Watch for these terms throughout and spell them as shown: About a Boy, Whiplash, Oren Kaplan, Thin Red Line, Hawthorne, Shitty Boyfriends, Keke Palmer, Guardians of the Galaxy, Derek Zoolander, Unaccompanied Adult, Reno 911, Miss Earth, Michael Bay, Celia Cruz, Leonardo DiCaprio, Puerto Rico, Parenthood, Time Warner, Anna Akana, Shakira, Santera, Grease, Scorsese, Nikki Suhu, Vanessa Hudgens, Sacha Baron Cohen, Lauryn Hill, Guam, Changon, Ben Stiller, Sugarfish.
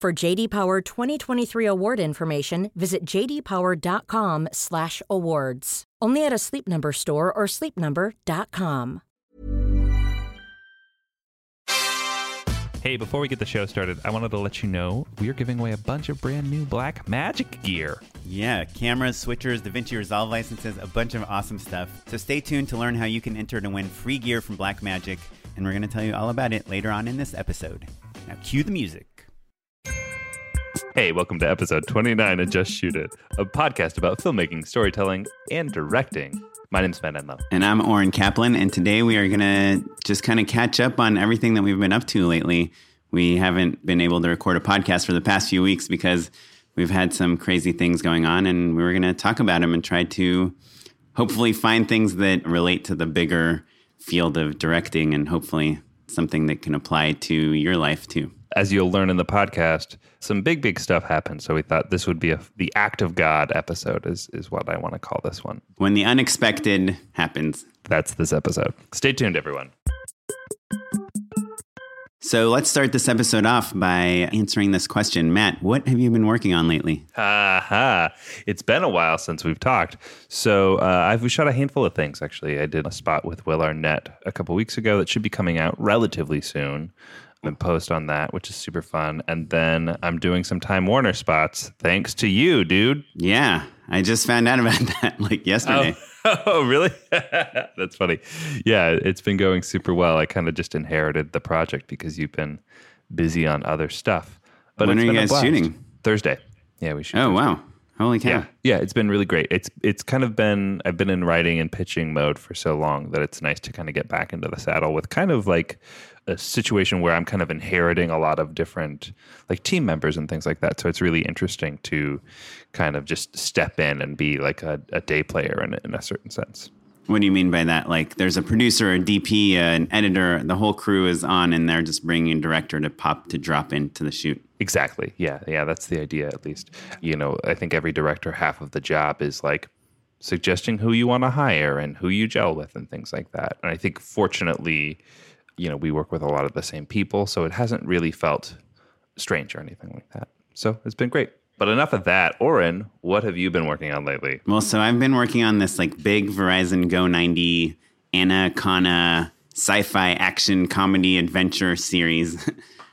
For J.D. Power 2023 award information, visit jdpower.com/awards. Only at a Sleep Number store or sleepnumber.com. Hey, before we get the show started, I wanted to let you know we are giving away a bunch of brand new Black Magic gear. Yeah, cameras, switchers, DaVinci Resolve licenses, a bunch of awesome stuff. So stay tuned to learn how you can enter to win free gear from Black Magic, and we're going to tell you all about it later on in this episode. Now cue the music. Hey, welcome to episode 29 of Just Shoot It, a podcast about filmmaking, storytelling, and directing. My name's Matt Edmund. And I'm Oren Kaplan, and today we are going to just kind of catch up on everything that we've been up to lately. We haven't been able to record a podcast for the past few weeks because we've had some crazy things going on, and we were going to talk about them and try to hopefully find things that relate to the bigger field of directing and hopefully something that can apply to your life too. As you'll learn in the podcast, some big, big stuff happened. So we thought this would be the act of God episode is what I want to call this one. When the unexpected happens. That's this episode. Stay tuned, everyone. So let's start this episode off by answering this question. Matt, what have you been working on lately? It's been a while since we've talked. So I've shot a handful of things, actually. I did a spot with Will Arnett a couple weeks ago that should be coming out relatively soon. And post on that, which is super fun. And then I'm doing some Time Warner spots. Thanks to you, dude. Yeah, I just found out about that like yesterday. Oh really? That's funny. Yeah, it's been going super well. I kind of just inherited the project because you've been busy on other stuff. But when are you guys shooting? Thursday. Yeah, we shoot. Oh, Thursday. Wow. Holy cow. Yeah, it's been really great. It's kind of been, I've been in writing and pitching mode for so long that it's nice to kind of get back into the saddle with kind of like a situation where I'm kind of inheriting a lot of different like team members and things like that. So it's really interesting to kind of just step in and be like a day player in a certain sense. What do you mean by that? Like there's a producer, a DP, an editor, the whole crew is on and they're just bringing a director to drop into the shoot. Exactly. Yeah, that's the idea at least. You know, I think every director, half of the job is like suggesting who you want to hire and who you gel with and things like that. And I think fortunately, you know, we work with a lot of the same people, so it hasn't really felt strange or anything like that. So it's been great. But enough of that. Oren, what have you been working on lately? Well, so I've been working on this like big Verizon Go 90 Anna Akana sci-fi action comedy adventure series.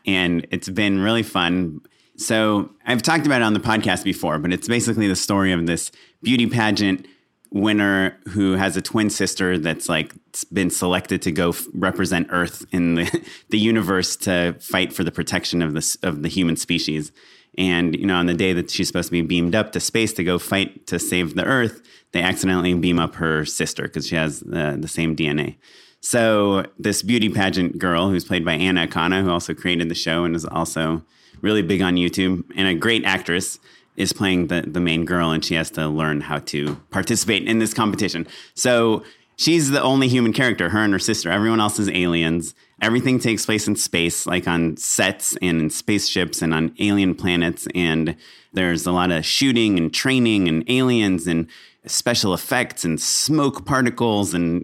And it's been really fun. So I've talked about it on the podcast before, but it's basically the story of this beauty pageant winner who has a twin sister that's like been selected to go represent Earth in the universe to fight for the protection of the human species. And, you know, on the day that she's supposed to be beamed up to space to go fight to save the Earth, they accidentally beam up her sister because she has the same DNA. So this beauty pageant girl who's played by Anna Akana, who also created the show and is also really big on YouTube and a great actress, is playing the main girl, and she has to learn how to participate in this competition. So she's the only human character, her and her sister. Everyone else is aliens. Everything takes place in space, like on sets and in spaceships and on alien planets. And there's a lot of shooting and training and aliens and special effects and smoke particles and,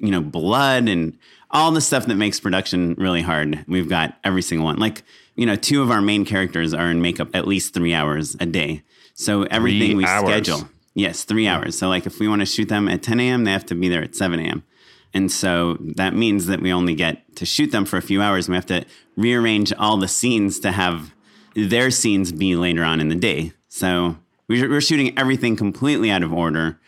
you know, blood and all the stuff that makes production really hard. We've got every single one. Like, you know, two of our main characters are in makeup at least 3 hours a day. So everything we schedule. Yes, 3 hours. So like if we want to shoot them at 10 a.m., they have to be there at 7 a.m. And so that means that we only get to shoot them for a few hours. We have to rearrange all the scenes to have their scenes be later on in the day. So We were shooting everything completely out of order.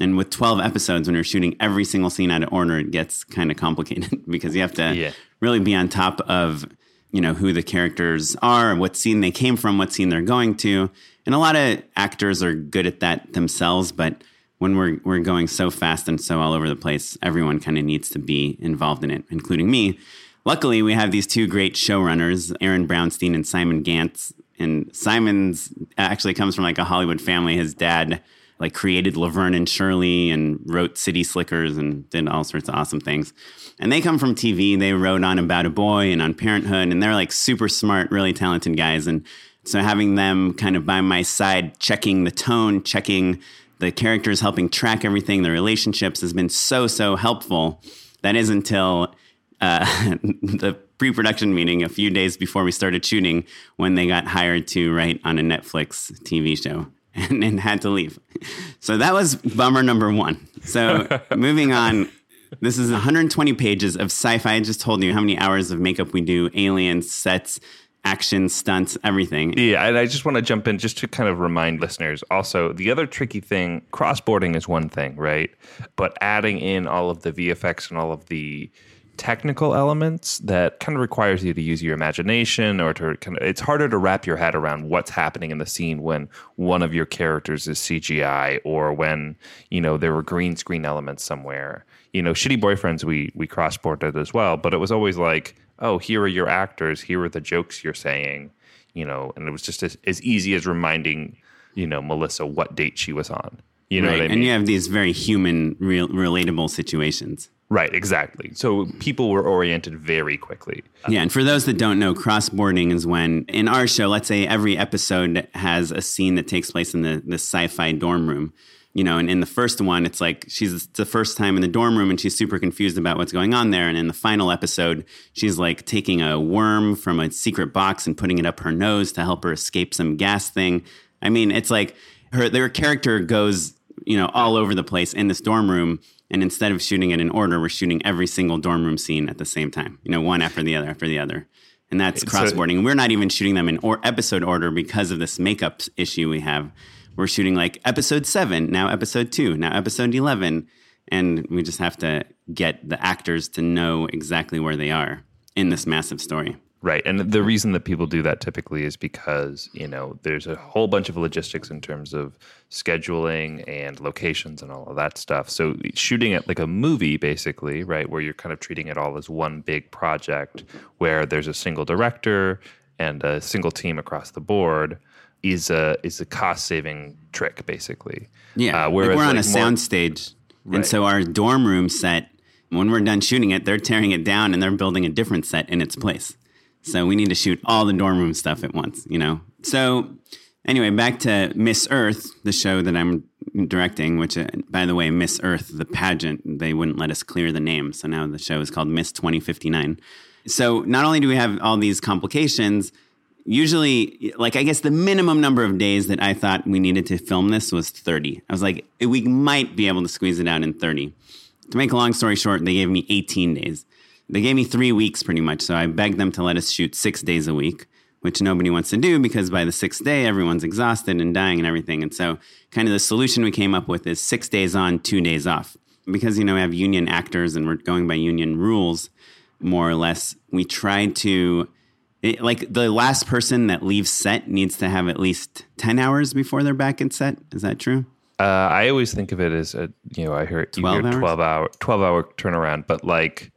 And with 12 episodes, when you're shooting every single scene out of order, it gets kind of complicated because you have to really be on top of, you know, who the characters are, what scene they came from, what scene they're going to. And a lot of actors are good at that themselves, but when we're going so fast and so all over the place, everyone kind of needs to be involved in it, including me. Luckily, we have these two great showrunners, Aaron Brownstein and Simon Gantz. And Simon's actually comes from like a Hollywood family. His dad like created Laverne and Shirley and wrote City Slickers and did all sorts of awesome things. And they come from TV. They wrote on About a Boy and on Parenthood. And they're like super smart, really talented guys. And so having them kind of by my side, checking the tone, checking the characters, helping track everything, the relationships has been so helpful. That is until the pre-production meeting a few days before we started shooting when they got hired to write on a Netflix TV show and had to leave. So that was bummer number one. So moving on, this is 120 pages of sci-fi. I just told you how many hours of makeup we do, aliens, sets, action, stunts, everything. Yeah, and I just want to jump in just to kind of remind listeners also, the other tricky thing, cross-boarding is one thing, right? But adding in all of the VFX and all of the technical elements that kind of requires you to use your imagination or to kind of, it's harder to wrap your head around what's happening in the scene when one of your characters is CGI or when, you know, there were green screen elements somewhere. You know, Shitty Boyfriends, we cross-boarded as well, but it was always like, oh, here are your actors, here are the jokes you're saying, you know, and it was just as easy as reminding, you know, Melissa what date she was on. You know what I mean? And you have these very human, relatable situations. Right, exactly. So people were oriented very quickly. Yeah, and for those that don't know, cross-boarding is when, in our show, let's say every episode has a scene that takes place in the sci-fi dorm room. You know, and in the first one, it's like she's the first time in the dorm room and she's super confused about what's going on there. And in the final episode, she's like taking a worm from a secret box and putting it up her nose to help her escape some gas thing. I mean, it's like their character goes, you know, all over the place in this dorm room. And instead of shooting it in order, we're shooting every single dorm room scene at the same time, you know, one after the other. And that's cross-boarding. We're not even shooting them in episode order because of this makeup issue we have. We're shooting like episode 7, now episode 2, now episode 11. And we just have to get the actors to know exactly where they are in this massive story. Right. And the reason that people do that typically is because, you know, there's a whole bunch of logistics in terms of scheduling and locations and all of that stuff. So shooting it like a movie, basically, right, where you're kind of treating it all as one big project where there's a single director and a single team across the board is a cost-saving trick, basically. Yeah, whereas, like we're on a soundstage, right. And so our dorm room set, when we're done shooting it, they're tearing it down and they're building a different set in its place. So we need to shoot all the dorm room stuff at once, you know? So anyway, back to Miss Earth, the show that I'm directing, which, by the way, Miss Earth, the pageant, they wouldn't let us clear the name. So now the show is called Miss 2059. So not only do we have all these complications, usually, like, I guess the minimum number of days that I thought we needed to film this was 30. I was like, we might be able to squeeze it out in 30. To make a long story short, they gave me 18 days. They gave me 3 weeks pretty much. So I begged them to let us shoot 6 days a week, which nobody wants to do because by the 6th day, everyone's exhausted and dying and everything. And so kind of the solution we came up with is 6 days on, 2 days off. Because, you know, we have union actors and we're going by union rules, more or less. We tried to... like the last person that leaves set needs to have at least 10 hours before they're back in set. Is that true? I always think of it as, I hear 12-hour turnaround, but like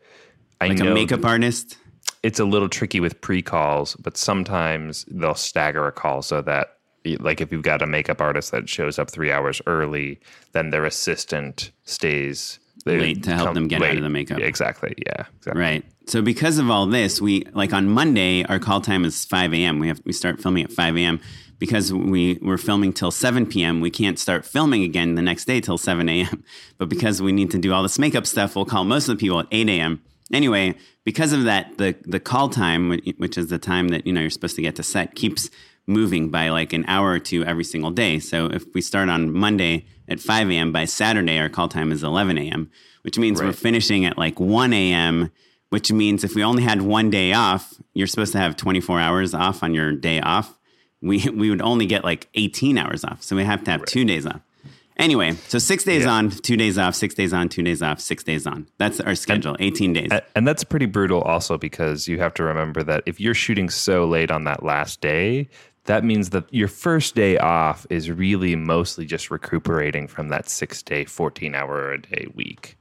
I know. Like a makeup artist? It's a little tricky with pre-calls, but sometimes they'll stagger a call so that like if you've got a makeup artist that shows up 3 hours early, then their assistant stays late to help them get out of the makeup. Exactly. Yeah. Exactly. Right. So because of all this, we like on Monday, our call time is 5 a.m. We start filming at 5 a.m. because we're filming till 7 p.m. We can't start filming again the next day till 7 a.m. But because we need to do all this makeup stuff, we'll call most of the people at 8 a.m. Anyway, because of that, the call time, which is the time that, you know, you're supposed to get to set, keeps moving by like an hour or two every single day. So if we start on Monday at 5 a.m., by Saturday, our call time is 11 a.m., which means we're finishing at like 1 a.m., which means if we only had 1 day off, you're supposed to have 24 hours off on your day off. we would only get like 18 hours off. So we have to have 2 days off. Anyway, so 6 days on, 2 days off, 6 days on, 2 days off, 6 days on. That's our schedule, 18 days. And that's pretty brutal also, because you have to remember that if you're shooting so late on that last day, that means that your first day off is really mostly just recuperating from that 6 day, 14 hour a day week,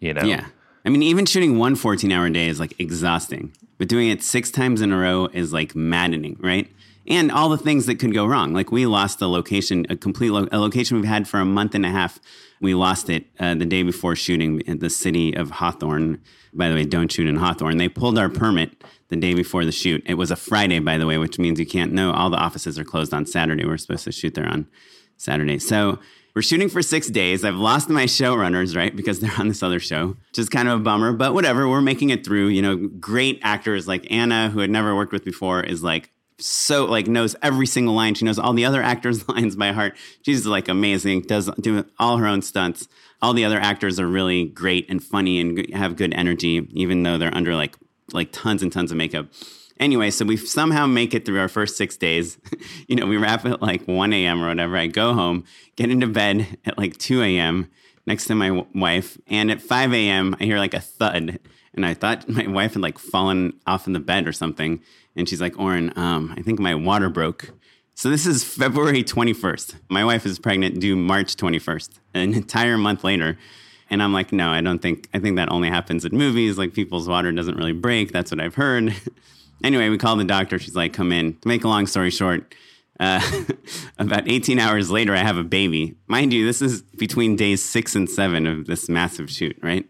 you know? Yeah. I mean, even shooting one 14 hour day is like exhausting, but doing it six times in a row is like maddening, right? And all the things that could go wrong. Like we lost a location, a location we've had for a month and a half. We lost it the day before shooting at the city of Hawthorne. By the way, don't shoot in Hawthorne. They pulled our permit the day before the shoot. It was a Friday, by the way, which means you can't know. All the offices are closed on Saturday. We're supposed to shoot there on Saturday. So we're shooting for 6 days. I've lost my showrunners, right? Because they're on this other show, which is kind of a bummer, but whatever. We're making it through. You know, great actors like Anna, who I'd never worked with before, is like, so like knows every single line. She knows all the other actors' lines by heart. She's like amazing, does all her own stunts. All the other actors are really great and funny and have good energy, even though they're under like tons and tons of makeup. Anyway, so we somehow make it through our first 6 days. You know, we wrap at like 1 a.m. or whatever. I go home, get into bed at like 2 a.m. next to my wife. And at 5 a.m., I hear like a thud. And I thought my wife had like fallen off in the bed or something. And she's like, Oren, I think my water broke. So this is February 21st. My wife is pregnant due March 21st, an entire month later. And I'm like, no, I think that only happens in movies. Like people's water doesn't really break. That's what I've heard. Anyway, we called the doctor. She's like, come in. To make a long story short, about 18 hours later, I have a baby. Mind you, this is between days 6 and 7 of this massive shoot, right?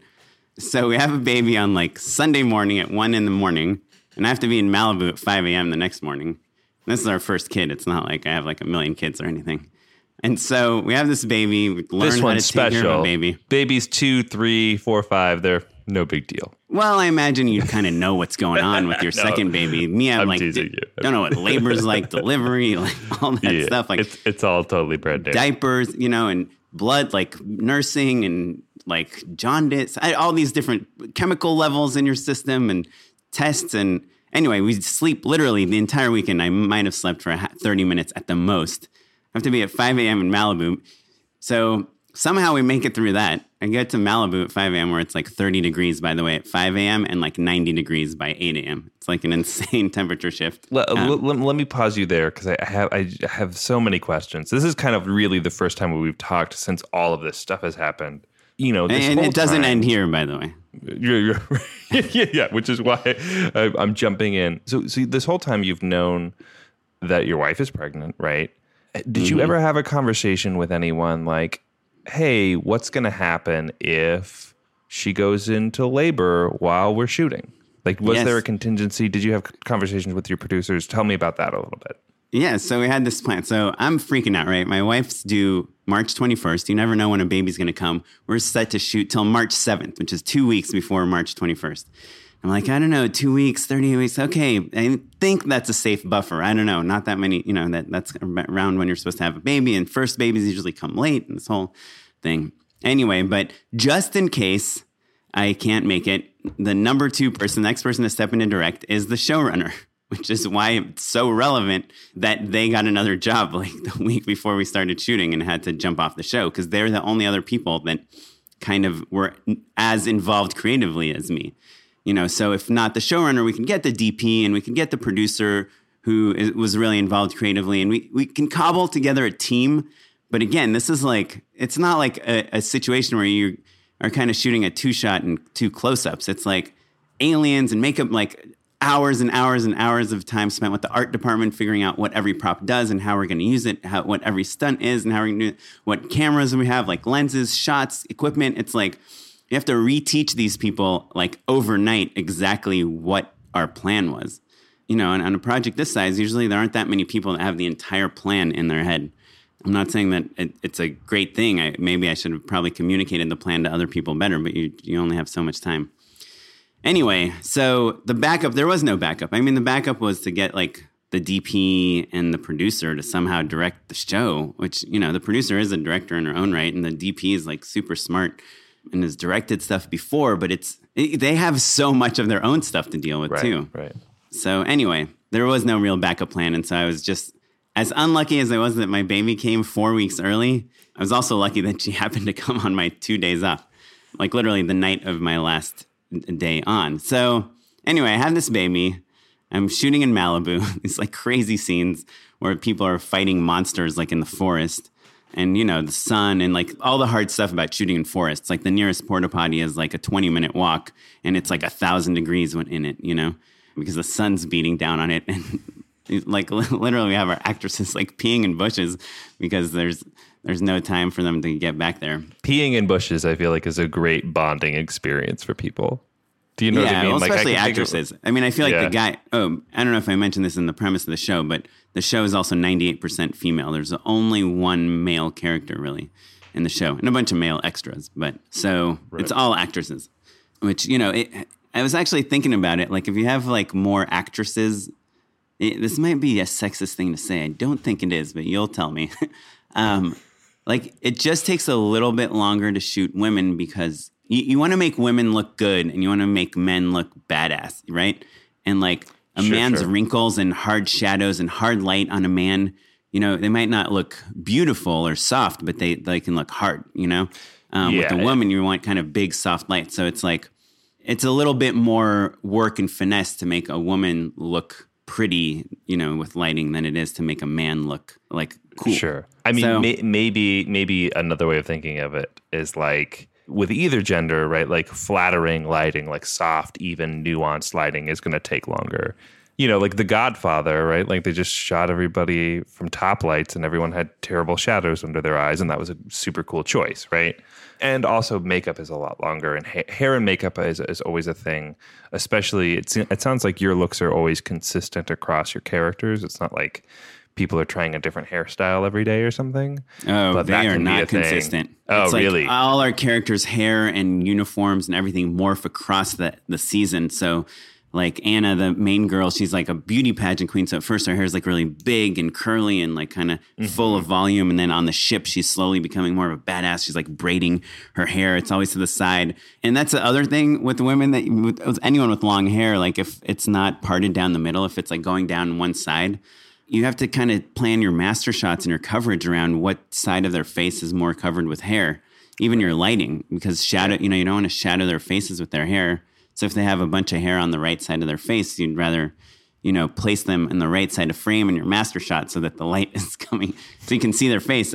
So we have a baby on like Sunday morning at 1 a.m. and I have to be in Malibu at 5 a.m. the next morning. This is our first kid. It's not like I have like a million kids or anything. And so we have this baby. We learn this one's how to take care of a baby. Babies 2, 3, 4, 5. They're no big deal. Well, I imagine you kind of know what's going on with your second baby. Me, I'm like, don't know what labor's like, delivery, like all that stuff. Like it's all totally brand new. Diapers, you know, and blood, like nursing and like jaundice, all these different chemical levels in your system and tests. And anyway, we sleep literally the entire weekend. I might have slept for 30 minutes at the most. I have to be at 5 a.m. in Malibu. So somehow we make it through that. I get to Malibu at 5 a.m. where it's like 30 degrees, by the way, at 5 a.m. and like 90 degrees by 8 a.m. It's like an insane temperature shift. Let me pause you there because I have so many questions. This is kind of really the first time we've talked since all of this stuff has happened. You know, this and it doesn't end here, by the way. Yeah, which is why I'm jumping in. So this whole time you've known that your wife is pregnant, right? Did you ever have a conversation with anyone like, hey, what's going to happen if she goes into labor while we're shooting? Like, was there a contingency? Did you have conversations with your producers? Tell me about that a little bit. Yeah, so we had this plan. So I'm freaking out, right? My wife's due March 21st. You never know when a baby's going to come. We're set to shoot till March 7th, which is 2 weeks before March 21st. I'm like, I don't know, 2 weeks, 30 weeks. Okay, I think that's a safe buffer. I don't know, not that many, you know, that's around when you're supposed to have a baby. And first babies usually come late and this whole thing. Anyway, but just in case I can't make it, the number two person, the next person to step in to direct is the showrunner, which is why it's so relevant that they got another job like the week before we started shooting and had to jump off the show because they're the only other people that kind of were as involved creatively as me. You know, so if not the showrunner, we can get the DP and we can get the producer who was really involved creatively. And we can cobble together a team. But again, this is like, it's not like a situation where you are kind of shooting a two-shot and two close-ups. It's like aliens and makeup, like hours and hours and hours of time spent with the art department figuring out what every prop does and how we're going to use it, what every stunt is and how we're going to do it, what cameras we have, like lenses, shots, equipment. It's like you have to reteach these people like overnight exactly what our plan was. You know, and on a project this size, usually there aren't that many people that have the entire plan in their head. I'm not saying that it's a great thing. Maybe I should have probably communicated the plan to other people better, but you only have so much time. Anyway, so the backup, there was no backup. I mean, the backup was to get like the DP and the producer to somehow direct the show, which, you know, the producer is a director in her own right. And the DP is like super smart and has directed stuff before, but they have so much of their own stuff to deal with too. Right. So anyway, there was no real backup plan. And so I was just As unlucky as I was that my baby came 4 weeks early, I was also lucky that she happened to come on my 2 days off, like literally the night of my last day on. So anyway, I have this baby. I'm shooting in Malibu. It's like crazy scenes where people are fighting monsters like in the forest. And, you know, the sun and like all the hard stuff about shooting in forests. Like the nearest porta potty is like a 20-minute walk and it's like 1,000 degrees in it, you know, because the sun's beating down on it. And like literally we have our actresses like peeing in bushes because there's no time for them to get back there. Peeing in bushes, I feel like, is a great bonding experience for people. Do you know what I mean? Well, especially like, actresses. I mean, I feel like the guy, I don't know if I mentioned this in the premise of the show, but the show is also 98% female. There's only one male character really in the show and a bunch of male extras. But so it's all actresses, which, you know, I was actually thinking about it. Like if you have like more actresses, this might be a sexist thing to say. I don't think it is, but you'll tell me. Like it just takes a little bit longer to shoot women because you want to make women look good and you want to make men look badass, right? And like a man's wrinkles and hard shadows and hard light on a man, you know, they might not look beautiful or soft, but they can look hard, you know? With a woman, you want kind of big, soft light. So it's like, it's a little bit more work and finesse to make a woman look pretty, you know, with lighting than it is to make a man look like cool. Sure. I mean, so, maybe another way of thinking of it is like, with either gender, right? Like flattering lighting, like soft, even nuanced lighting is going to take longer. You know, like The Godfather, right? Like they just shot everybody from top lights and everyone had terrible shadows under their eyes. And that was a super cool choice, right? And also makeup is a lot longer. And hair and makeup is always a thing, especially it sounds like your looks are always consistent across your characters. It's not like people are trying a different hairstyle every day or something. Oh, but they are not consistent. Oh, it's like really? All our characters' hair and uniforms and everything morph across the season. So like Anna, the main girl, she's like a beauty pageant queen. So at first her hair is like really big and curly and like kind of full of volume. And then on the ship, she's slowly becoming more of a badass. She's like braiding her hair. It's always to the side. And that's the other thing with women that with anyone with long hair, like if it's not parted down the middle, if it's like going down one side, you have to kind of plan your master shots and your coverage around what side of their face is more covered with hair, even your lighting, because shadow, you know, you don't want to shadow their faces with their hair. So if they have a bunch of hair on the right side of their face, you'd rather, you know, place them in the right side of frame in your master shot so that the light is coming so you can see their face.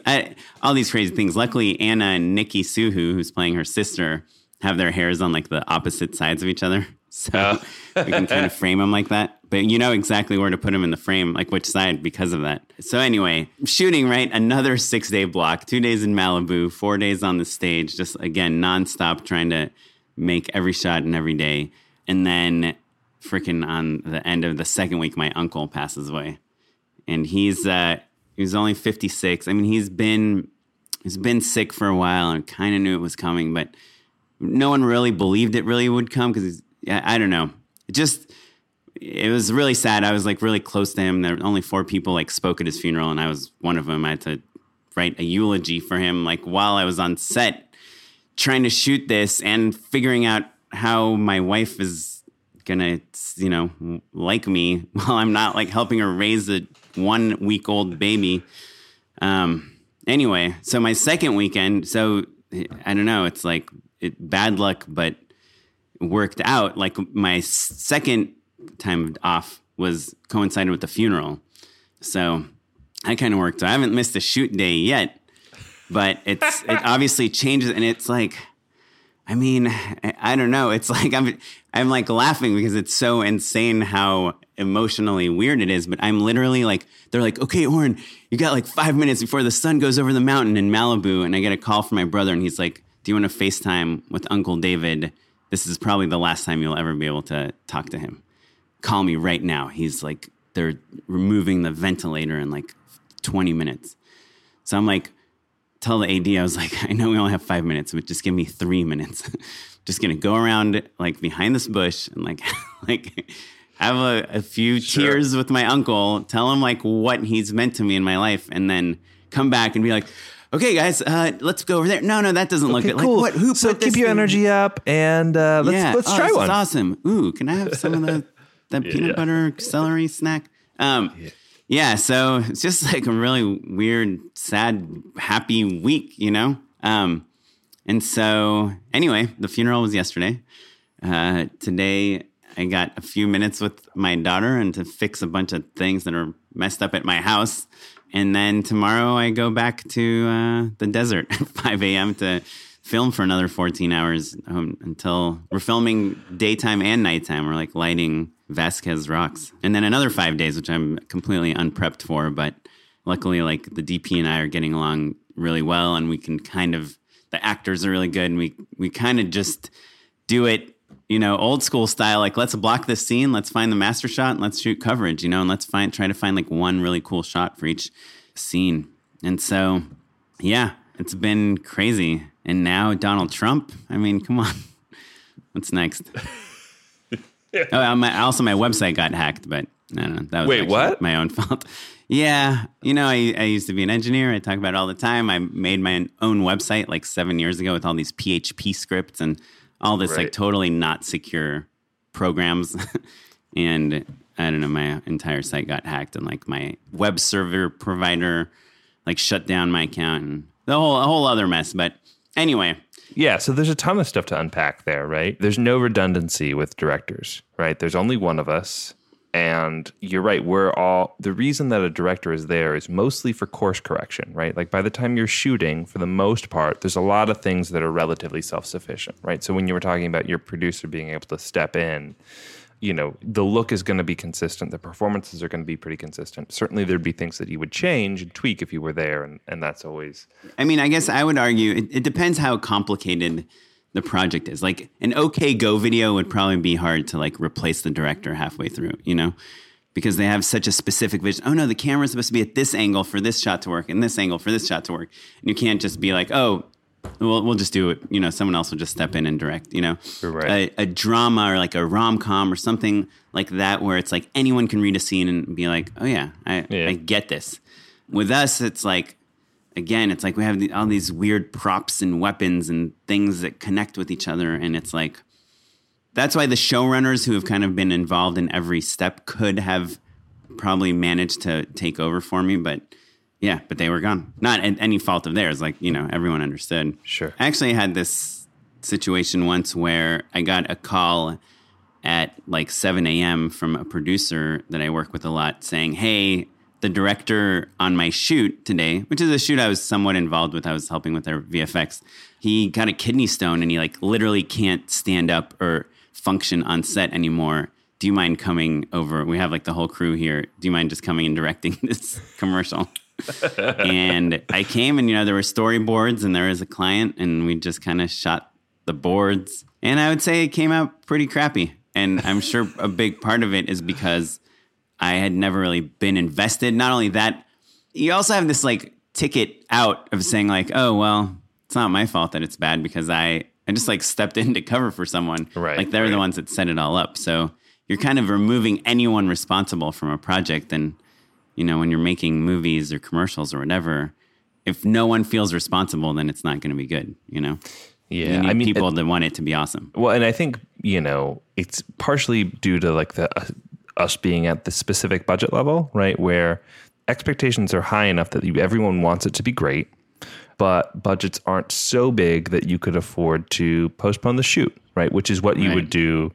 All these crazy things. Luckily, Anna and Nikki Suhu, who's playing her sister, have their hairs on like the opposite sides of each other. So we can kind of frame them like that. But you know exactly where to put them in the frame, like which side because of that. So anyway, shooting, right? Another 6-day block, 2 days in Malibu, 4 days on the stage, just again, nonstop trying to make every shot and every day. And then freaking on the end of the second week, my uncle passes away. And he was only 56. I mean, he's been sick for a while and kind of knew it was coming, but no one really believed it really would come because I don't know. It was really sad. I was like really close to him. There were only 4 people like spoke at his funeral and I was one of them. I had to write a eulogy for him like while I was on set trying to shoot this and figuring out how my wife is going to, you know, like me while I'm not like helping her raise a 1 week old baby. Anyway, so my second weekend, so I don't know, it's like bad luck, but worked out. Like my second time off was coincided with the funeral. So I kind of worked. I haven't missed a shoot day yet, but it obviously changes. And it's like, I mean, I don't know. It's like, I'm like laughing because it's so insane how emotionally weird it is. But I'm literally like, they're like, okay, Oren, you got like 5 minutes before the sun goes over the mountain in Malibu. And I get a call from my brother and he's like, do you want to FaceTime with Uncle David? This is probably the last time you'll ever be able to talk to him. Call me right now. He's like, they're removing the ventilator in like 20 minutes. So I'm like, tell the AD, I was like, I know we only have 5 minutes, but just give me 3 minutes. Just going to go around like behind this bush and like, have a few tears with my uncle, tell him like what he's meant to me in my life, and then come back and be like, okay, guys, let's go over there. No, that doesn't look good. Cool. Like, what? Who so put keep this your thing? Energy up and let's try one. That's awesome. Ooh, can I have some of that peanut butter celery snack? yeah, so it's just like a really weird, sad, happy week, you know? And so anyway, the funeral was yesterday. Today I got a few minutes with my daughter and to fix a bunch of things that are messed up at my house. And then tomorrow I go back to the desert at 5 a.m. to film for another 14 hours until we're filming daytime and nighttime. We're like lighting Vasquez rocks. And then another 5 days, which I'm completely unprepped for. But luckily, like the DP and I are getting along really well and we can kind of, the actors are really good and we kind of just do it, you know, old school style, like let's block this scene, let's find the master shot and let's shoot coverage, you know, and let's try to find like one really cool shot for each scene. And so, yeah, it's been crazy. And now Donald Trump, I mean, come on, what's next? My website got hacked, but I don't know. That was my own fault. Yeah. You know, I used to be an engineer. I talk about it all the time. I made my own website like 7 years ago with all these PHP scripts and all this like totally not secure programs. And I don't know, my entire site got hacked and like my web server provider like shut down my account and a whole other mess. But anyway. Yeah, so there's a ton of stuff to unpack there, right? There's no redundancy with directors, right? There's only one of us. And you're right, the reason that a director is there is mostly for course correction, right? Like by the time you're shooting, for the most part, there's a lot of things that are relatively self-sufficient, right? So when you were talking about your producer being able to step in, you know, the look is going to be consistent. The performances are going to be pretty consistent. Certainly there'd be things that you would change and tweak if you were there. And that's always... I mean, I guess I would argue it depends how complicated the project is. Like an OK Go video would probably be hard to like replace the director halfway through, you know, because they have such a specific vision. Oh, no, the camera's supposed to be at this angle for this shot to work and this angle for this shot to work. And you can't just be like, oh, we'll just do it. You know, someone else will just step in and direct, you know, right. A drama or like a rom-com or something like that, where it's like anyone can read a scene and be like, oh, yeah, I get this. With us, it's like, again, it's like we have all these weird props and weapons and things that connect with each other. And it's like, that's why the showrunners who have kind of been involved in every step could have probably managed to take over for me. But yeah, but they were gone. Not at any fault of theirs. Like, you know, everyone understood. Sure. I actually had this situation once where I got a call at like 7 a.m. from a producer that I work with a lot saying, hey, the director on my shoot today, which is a shoot I was somewhat involved with. I was helping with their VFX. He got a kidney stone and he like literally can't stand up or function on set anymore. Do you mind coming over? We have like the whole crew here. Do you mind just coming and directing this commercial? And I came and, you know, there were storyboards and there was a client and we just kind of shot the boards. And I would say it came out pretty crappy. And I'm sure a big part of it is because I had never really been invested. Not only that, you also have this like ticket out of saying like, oh, well, it's not my fault that it's bad because I just like stepped in to cover for someone. Right, like they're the ones that set it all up. So you're kind of removing anyone responsible from a project. And you know, when you're making movies or commercials or whatever, if no one feels responsible, then it's not going to be good, you know? Yeah. You need people that want it to be awesome. Well, and I think, you know, it's partially due to like the us being at the specific budget level, right? Where expectations are high enough that everyone wants it to be great, but budgets aren't so big that you could afford to postpone the shoot, right? Which is what you would do.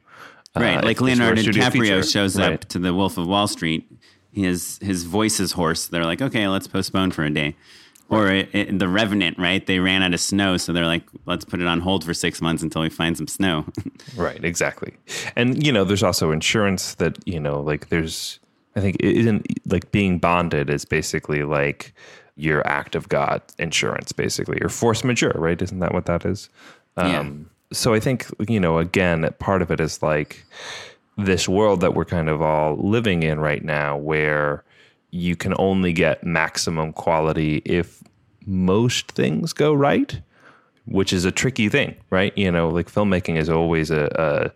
Right. Like Leonardo DiCaprio shows up to The Wolf of Wall Street. His voice is hoarse. They're like, okay, let's postpone for a day. Or The Revenant, right? They ran out of snow, so they're like, let's put it on hold for 6 months until we find some snow. Right, exactly. And, you know, there's also insurance that, you know, like there's, I think it isn't like being bonded is basically like your act of God insurance, basically, or force majeure, right? Isn't that what that is? Yeah. So I think, you know, again, part of it is like, this world that we're kind of all living in right now where you can only get maximum quality if most things go right, which is a tricky thing, right? You know, like filmmaking is always a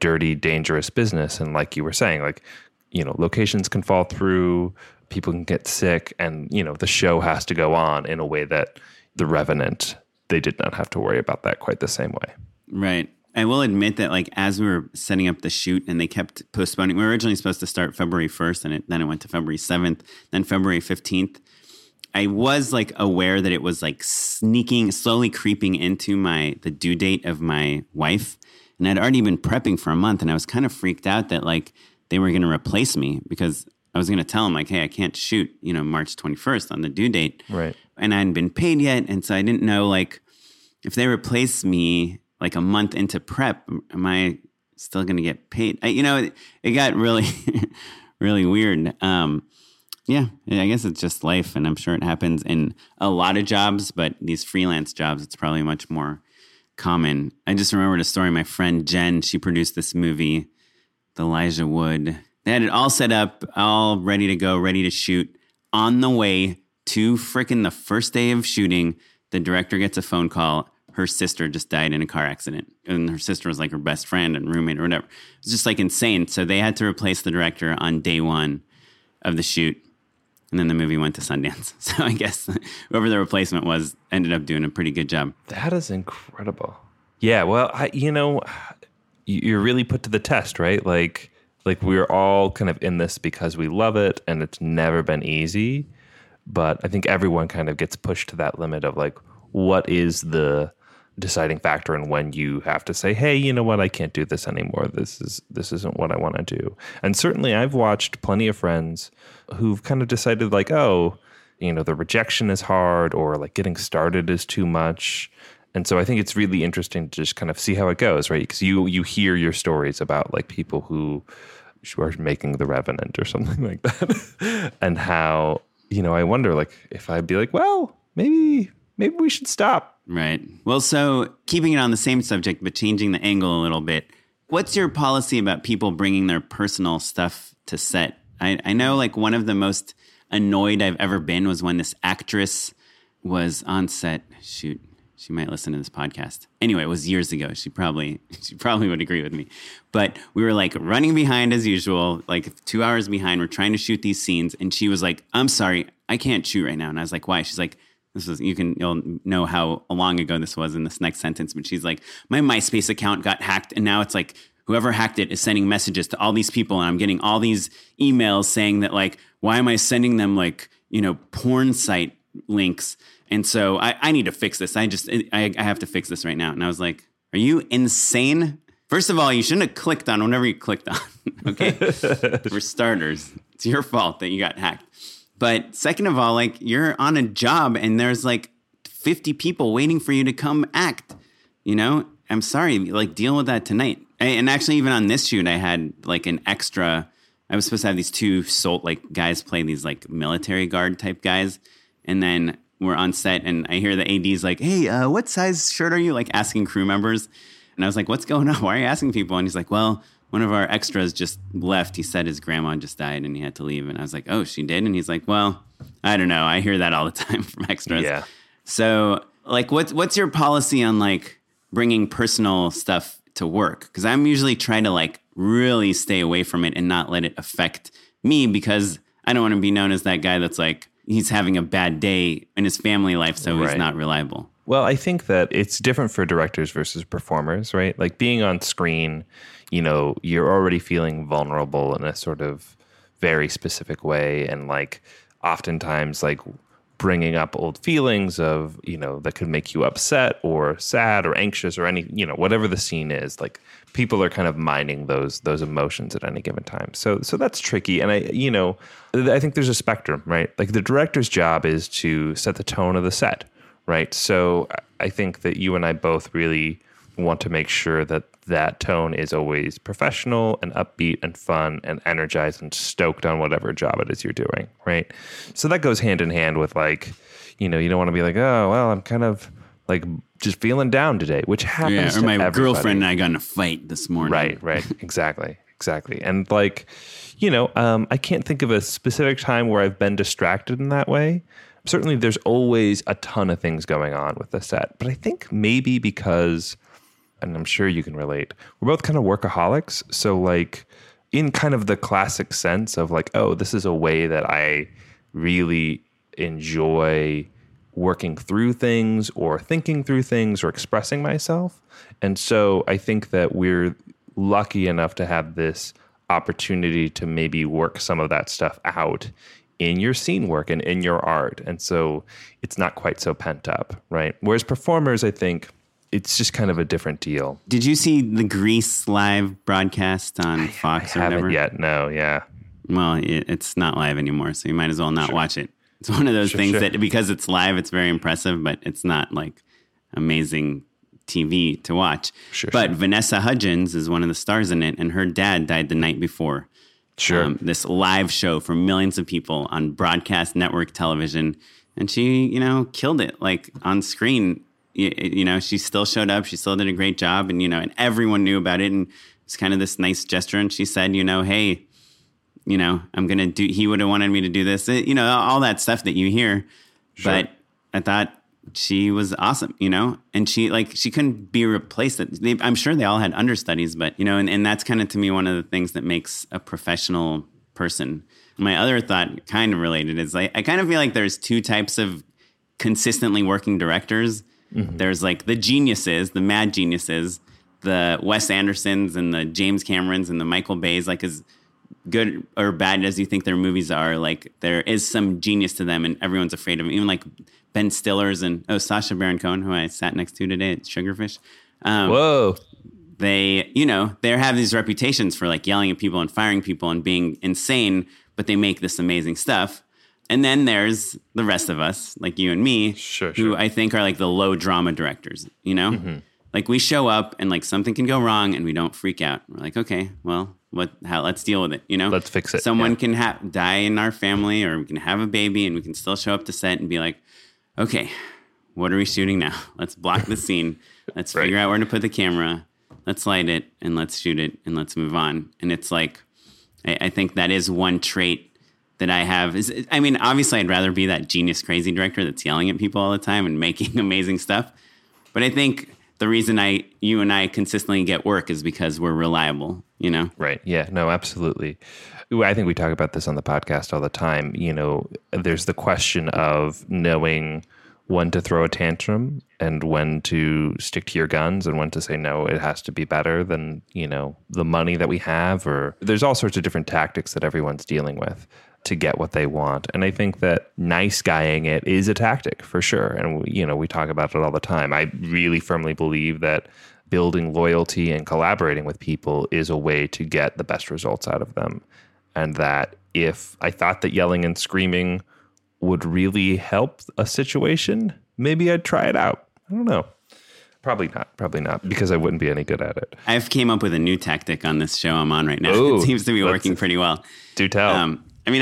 dirty, dangerous business. And like you were saying, like, you know, locations can fall through, people can get sick, and, you know, the show has to go on in a way that The Revenant, they did not have to worry about that quite the same way. Right. I will admit that, like, as we were setting up the shoot and they kept postponing, we were originally supposed to start February 1st and then it went to February 7th, then February 15th. I was, like, aware that it was, like, slowly creeping into the due date of my wife. And I'd already been prepping for a month and I was kind of freaked out that, like, they were going to replace me because I was going to tell them, like, hey, I can't shoot, you know, March 21st on the due date. Right. And I hadn't been paid yet. And so I didn't know, like, if they replace me, like, a month into prep, am I still going to get paid? It got really, really weird. Yeah, I guess it's just life, and I'm sure it happens in a lot of jobs, but these freelance jobs, it's probably much more common. I just remembered a story. My friend Jen, she produced this movie, The Elijah Wood. They had it all set up, all ready to go, ready to shoot. On the way to frickin' the first day of shooting, the director gets a phone call. Her sister just died in a car accident. And her sister was like her best friend and roommate or whatever. It was just like insane. So they had to replace the director on day one of the shoot. And then the movie went to Sundance. So I guess whoever the replacement was ended up doing a pretty good job. That is incredible. Yeah, well, you're really put to the test, right? Like we're all kind of in this because we love it and it's never been easy. But I think everyone kind of gets pushed to that limit of like, what is the deciding factor and when you have to say, hey, you know what, I can't do this anymore. This isn't what I want to do. And certainly I've watched plenty of friends who've kind of decided like, oh, you know, the rejection is hard or like getting started is too much. And so I think it's really interesting to just kind of see how it goes, right? Because you hear your stories about like people who are making The Revenant or something like that. And how, you know, I wonder like if I'd be like, well, maybe we should stop. Right. Well, so keeping it on the same subject, but changing the angle a little bit, what's your policy about people bringing their personal stuff to set? I know like one of the most annoyed I've ever been was when this actress was on set. Shoot, she might listen to this podcast. Anyway, it was years ago. She probably would agree with me. But we were like running behind as usual, like 2 hours behind. We're trying to shoot these scenes. And she was like, I'm sorry, I can't shoot right now. And I was like, why? She's like, you'll know how long ago this was in this next sentence, but she's like, my MySpace account got hacked and now it's like whoever hacked it is sending messages to all these people and I'm getting all these emails saying that like, why am I sending them like, you know, porn site links? And so I need to fix this. I have to fix this right now. And I was like, are you insane? First of all, you shouldn't have clicked on whatever you clicked on. Okay. For starters, it's your fault that you got hacked. But second of all, like you're on a job and there's like 50 people waiting for you to come act, you know, I'm sorry, like deal with that tonight. And actually even on this shoot, I had like an extra, I was supposed to have these two like guys play these like military guard type guys. And then we're on set and I hear the AD's like, hey, what size shirt are you? Like asking crew members. And I was like, what's going on? Why are you asking people? And he's like, well, one of our extras just left. He said his grandma just died and he had to leave. And I was like, oh, she did? And he's like, well, I don't know. I hear that all the time from extras. Yeah. So like, what's your policy on like bringing personal stuff to work? Because I'm usually trying to like really stay away from it and not let it affect me because I don't want to be known as that guy that's like, he's having a bad day in his family life, so right. He's not reliable. Well, I think that it's different for directors versus performers, right? Like being on screen, you know, you're already feeling vulnerable in a sort of very specific way. And like oftentimes like bringing up old feelings of, you know, that could make you upset or sad or anxious or any, you know, whatever the scene is, like people are kind of mining those emotions at any given time. So that's tricky. And I think there's a spectrum, right? Like the director's job is to set the tone of the set. Right. So I think that you and I both really want to make sure that that tone is always professional and upbeat and fun and energized and stoked on whatever job it is you're doing. Right. So that goes hand in hand with like, you know, you don't want to be like, oh, well, I'm kind of like just feeling down today, which happens to everybody. Yeah, or my girlfriend and I got in a fight this morning. Right. Exactly. And like, you know, I can't think of a specific time where I've been distracted in that way. Certainly there's always a ton of things going on with the set, but I think maybe because, and I'm sure you can relate, we're both kind of workaholics. So like in kind of the classic sense of like, oh, this is a way that I really enjoy working through things or thinking through things or expressing myself. And so I think that we're lucky enough to have this opportunity to maybe work some of that stuff out in your scene work and in your art. And so it's not quite so pent up, right? Whereas performers, I think it's just kind of a different deal. Did you see the Grease live broadcast on Fox or whatever? I haven't yet, no, yeah. Well, it's not live anymore, so you might as well not watch it. It's one of those things that because it's live, it's very impressive, but it's not like amazing TV to watch. But Vanessa Hudgens is one of the stars in it, and her dad died the night before. This live show for millions of people on broadcast network television, and she, you know, killed it like on screen. You know, she still showed up. She still did a great job, and you know, and everyone knew about it. And it's kind of this nice gesture. And she said, you know, hey, you know, I'm going to do, he would have wanted me to do this, you know, all that stuff that you hear. But I thought she was awesome, you know, and she couldn't be replaced. I'm sure they all had understudies, but, you know, and that's kind of to me one of the things that makes a professional person. My other thought kind of related is I kind of feel like there's two types of consistently working directors. Mm-hmm. There's like the geniuses, the mad geniuses, the Wes Andersons and the James Camerons and the Michael Bays, like is good or bad as you think their movies are, like there is some genius to them and everyone's afraid of them. Even like Ben Stiller's and Sacha Baron Cohen, who I sat next to today at Sugarfish. They, you know, they have these reputations for like yelling at people and firing people and being insane, but they make this amazing stuff. And then there's the rest of us, like you and me, who I think are like the low drama directors, you know? Mm-hmm. Like we show up and like something can go wrong and we don't freak out. We're like, okay, well, let's deal with it, you know? Let's fix it. Someone can die in our family or we can have a baby and we can still show up to set and be like, okay, what are we shooting now? Let's block the scene. Let's figure out where to put the camera. Let's light it and let's shoot it and let's move on. And it's like, I think that is one trait that I have. I mean, obviously I'd rather be that genius crazy director that's yelling at people all the time and making amazing stuff. But I think the reason you and I consistently get work is because we're reliable, you know? Right. Yeah, no, absolutely. I think we talk about this on the podcast all the time. You know, there's the question of knowing when to throw a tantrum and when to stick to your guns and when to say, no, it has to be better than, you know, the money that we have, or there's all sorts of different tactics that everyone's dealing with to get what they want. And I think that nice guying it is a tactic for sure. And, you know, we talk about it all the time. I really firmly believe that building loyalty and collaborating with people is a way to get the best results out of them. And that if I thought that yelling and screaming would really help a situation, maybe I'd try it out. I don't know. Probably not, because I wouldn't be any good at it. I've came up with a new tactic on this show I'm on right now. It seems to be working pretty well. Do tell. I mean,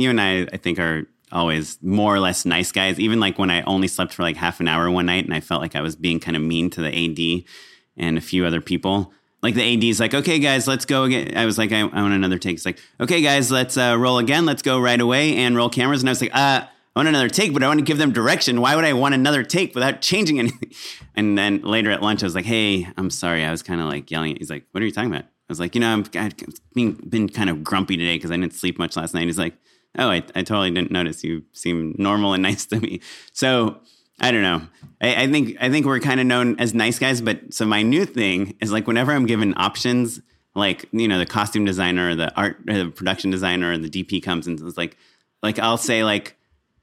you and I think are always more or less nice guys. Even like when I only slept for like half an hour one night and I felt like I was being kind of mean to the AD and a few other people. Like the AD's like, okay, guys, let's go again. I was like, I want another take. It's like, okay, guys, let's roll again. Let's go right away and roll cameras. And I was like, I want another take, but I want to give them direction. Why would I want another take without changing anything? And then later at lunch, I was like, hey, I'm sorry. I was kind of like yelling. He's like, what are you talking about? I was like, you know, I've been kind of grumpy today because I didn't sleep much last night. He's like, oh, I totally didn't notice. You seem normal and nice to me. So I don't know. I think we're kind of known as nice guys. But so my new thing is like whenever I'm given options, like, you know, the costume designer or the art or the production designer or the DP comes and is like I'll say like,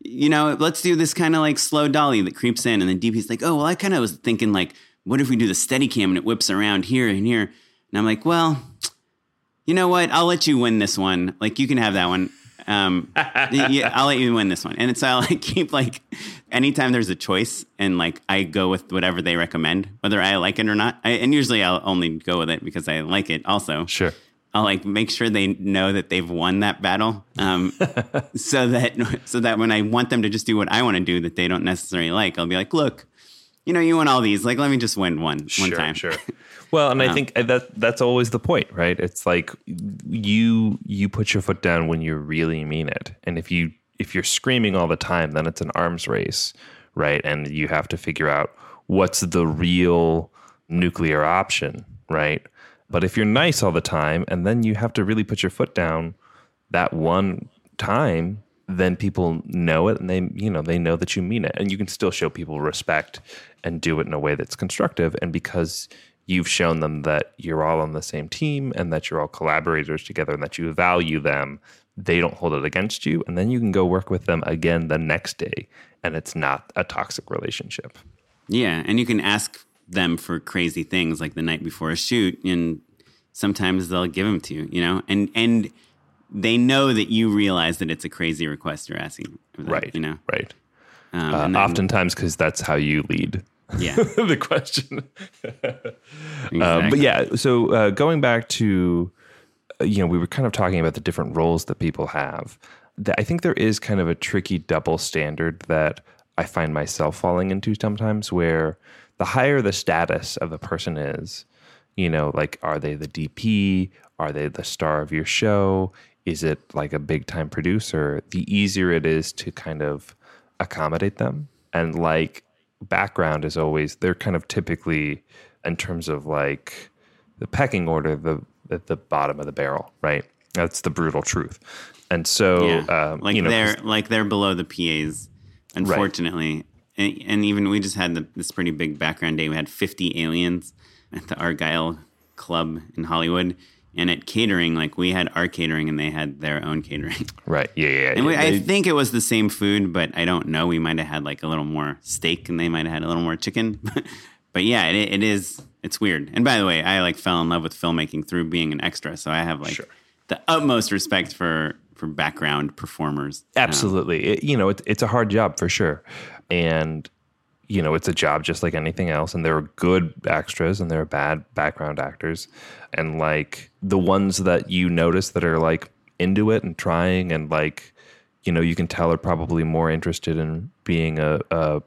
you know, let's do this kind of like slow dolly that creeps in. And the DP's like, oh, well, I kind of was thinking like, what if we do the steady cam and it whips around here and here? And I'm like, well, you know what? I'll let you win this one. Like, you can have that one. I'll let you win this one. And so I like keep like anytime there's a choice and like I go with whatever they recommend, whether I like it or not. And usually I'll only go with it because I like it also. Sure. I'll like make sure they know that they've won that battle. So that when I want them to just do what I want to do that they don't necessarily like, I'll be like, look, you know, you won all these. Like, let me just win one time. Sure. Well, and I think that's always the point, right? It's like you put your foot down when you really mean it. And if you're screaming all the time, then it's an arms race, right? And you have to figure out what's the real nuclear option, right? But if you're nice all the time and then you have to really put your foot down that one time, then people know it, and they know that you mean it, and you can still show people respect and do it in a way that's constructive. And because you've shown them that you're all on the same team and that you're all collaborators together and that you value them, they don't hold it against you. And then you can go work with them again the next day, and it's not a toxic relationship. Yeah, and you can ask them for crazy things like the night before a shoot, and sometimes they'll give them to you, you know? And they know that you realize that it's a crazy request you're asking for them, right, you know? Right. Oftentimes because that's how you lead. Yeah. The question. Exactly. But yeah, so going back to, we were kind of talking about the different roles that people have. I think there is kind of a tricky double standard that I find myself falling into sometimes, where the higher the status of the person is, are they the DP? Are they the star of your show? Is it like a big time producer? The easier it is to kind of accommodate them. And background is always, they're kind of typically, in terms of the pecking order, at the bottom of the barrel, right? That's the brutal truth. And so, yeah. They're below the PAs, unfortunately. Right. And even we just had this pretty big background day. We had 50 aliens at the Argyle Club in Hollywood, and at catering, we had our catering and they had their own catering. Right. Yeah. And I think it was the same food, but I don't know. We might have had a little more steak and they might have had a little more chicken. But yeah, it's weird. And by the way, I fell in love with filmmaking through being an extra. So I have sure. The utmost respect for background performers. Absolutely. It's a hard job for sure. And it's a job just like anything else, and there are good extras and there are bad background actors. And the ones that you notice that are into it and trying and you can tell are probably more interested in being a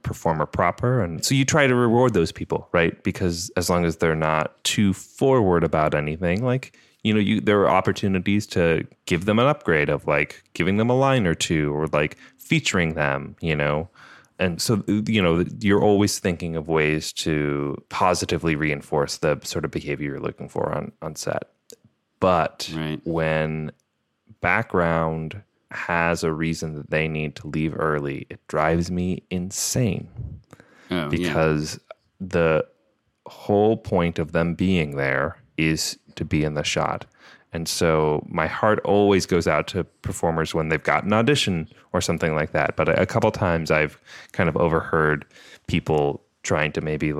performer proper. And so you try to reward those people, right? Because as long as they're not too forward about anything, there are opportunities to give them an upgrade of giving them a line or two or featuring them, And so, you're always thinking of ways to positively reinforce the sort of behavior you're looking for on set. But right. When background has a reason that they need to leave early, it drives me insane. Oh, because the whole point of them being there is to be in the shot. And so my heart always goes out to performers when they've got an audition or something like that. But a couple times I've kind of overheard people trying to maybe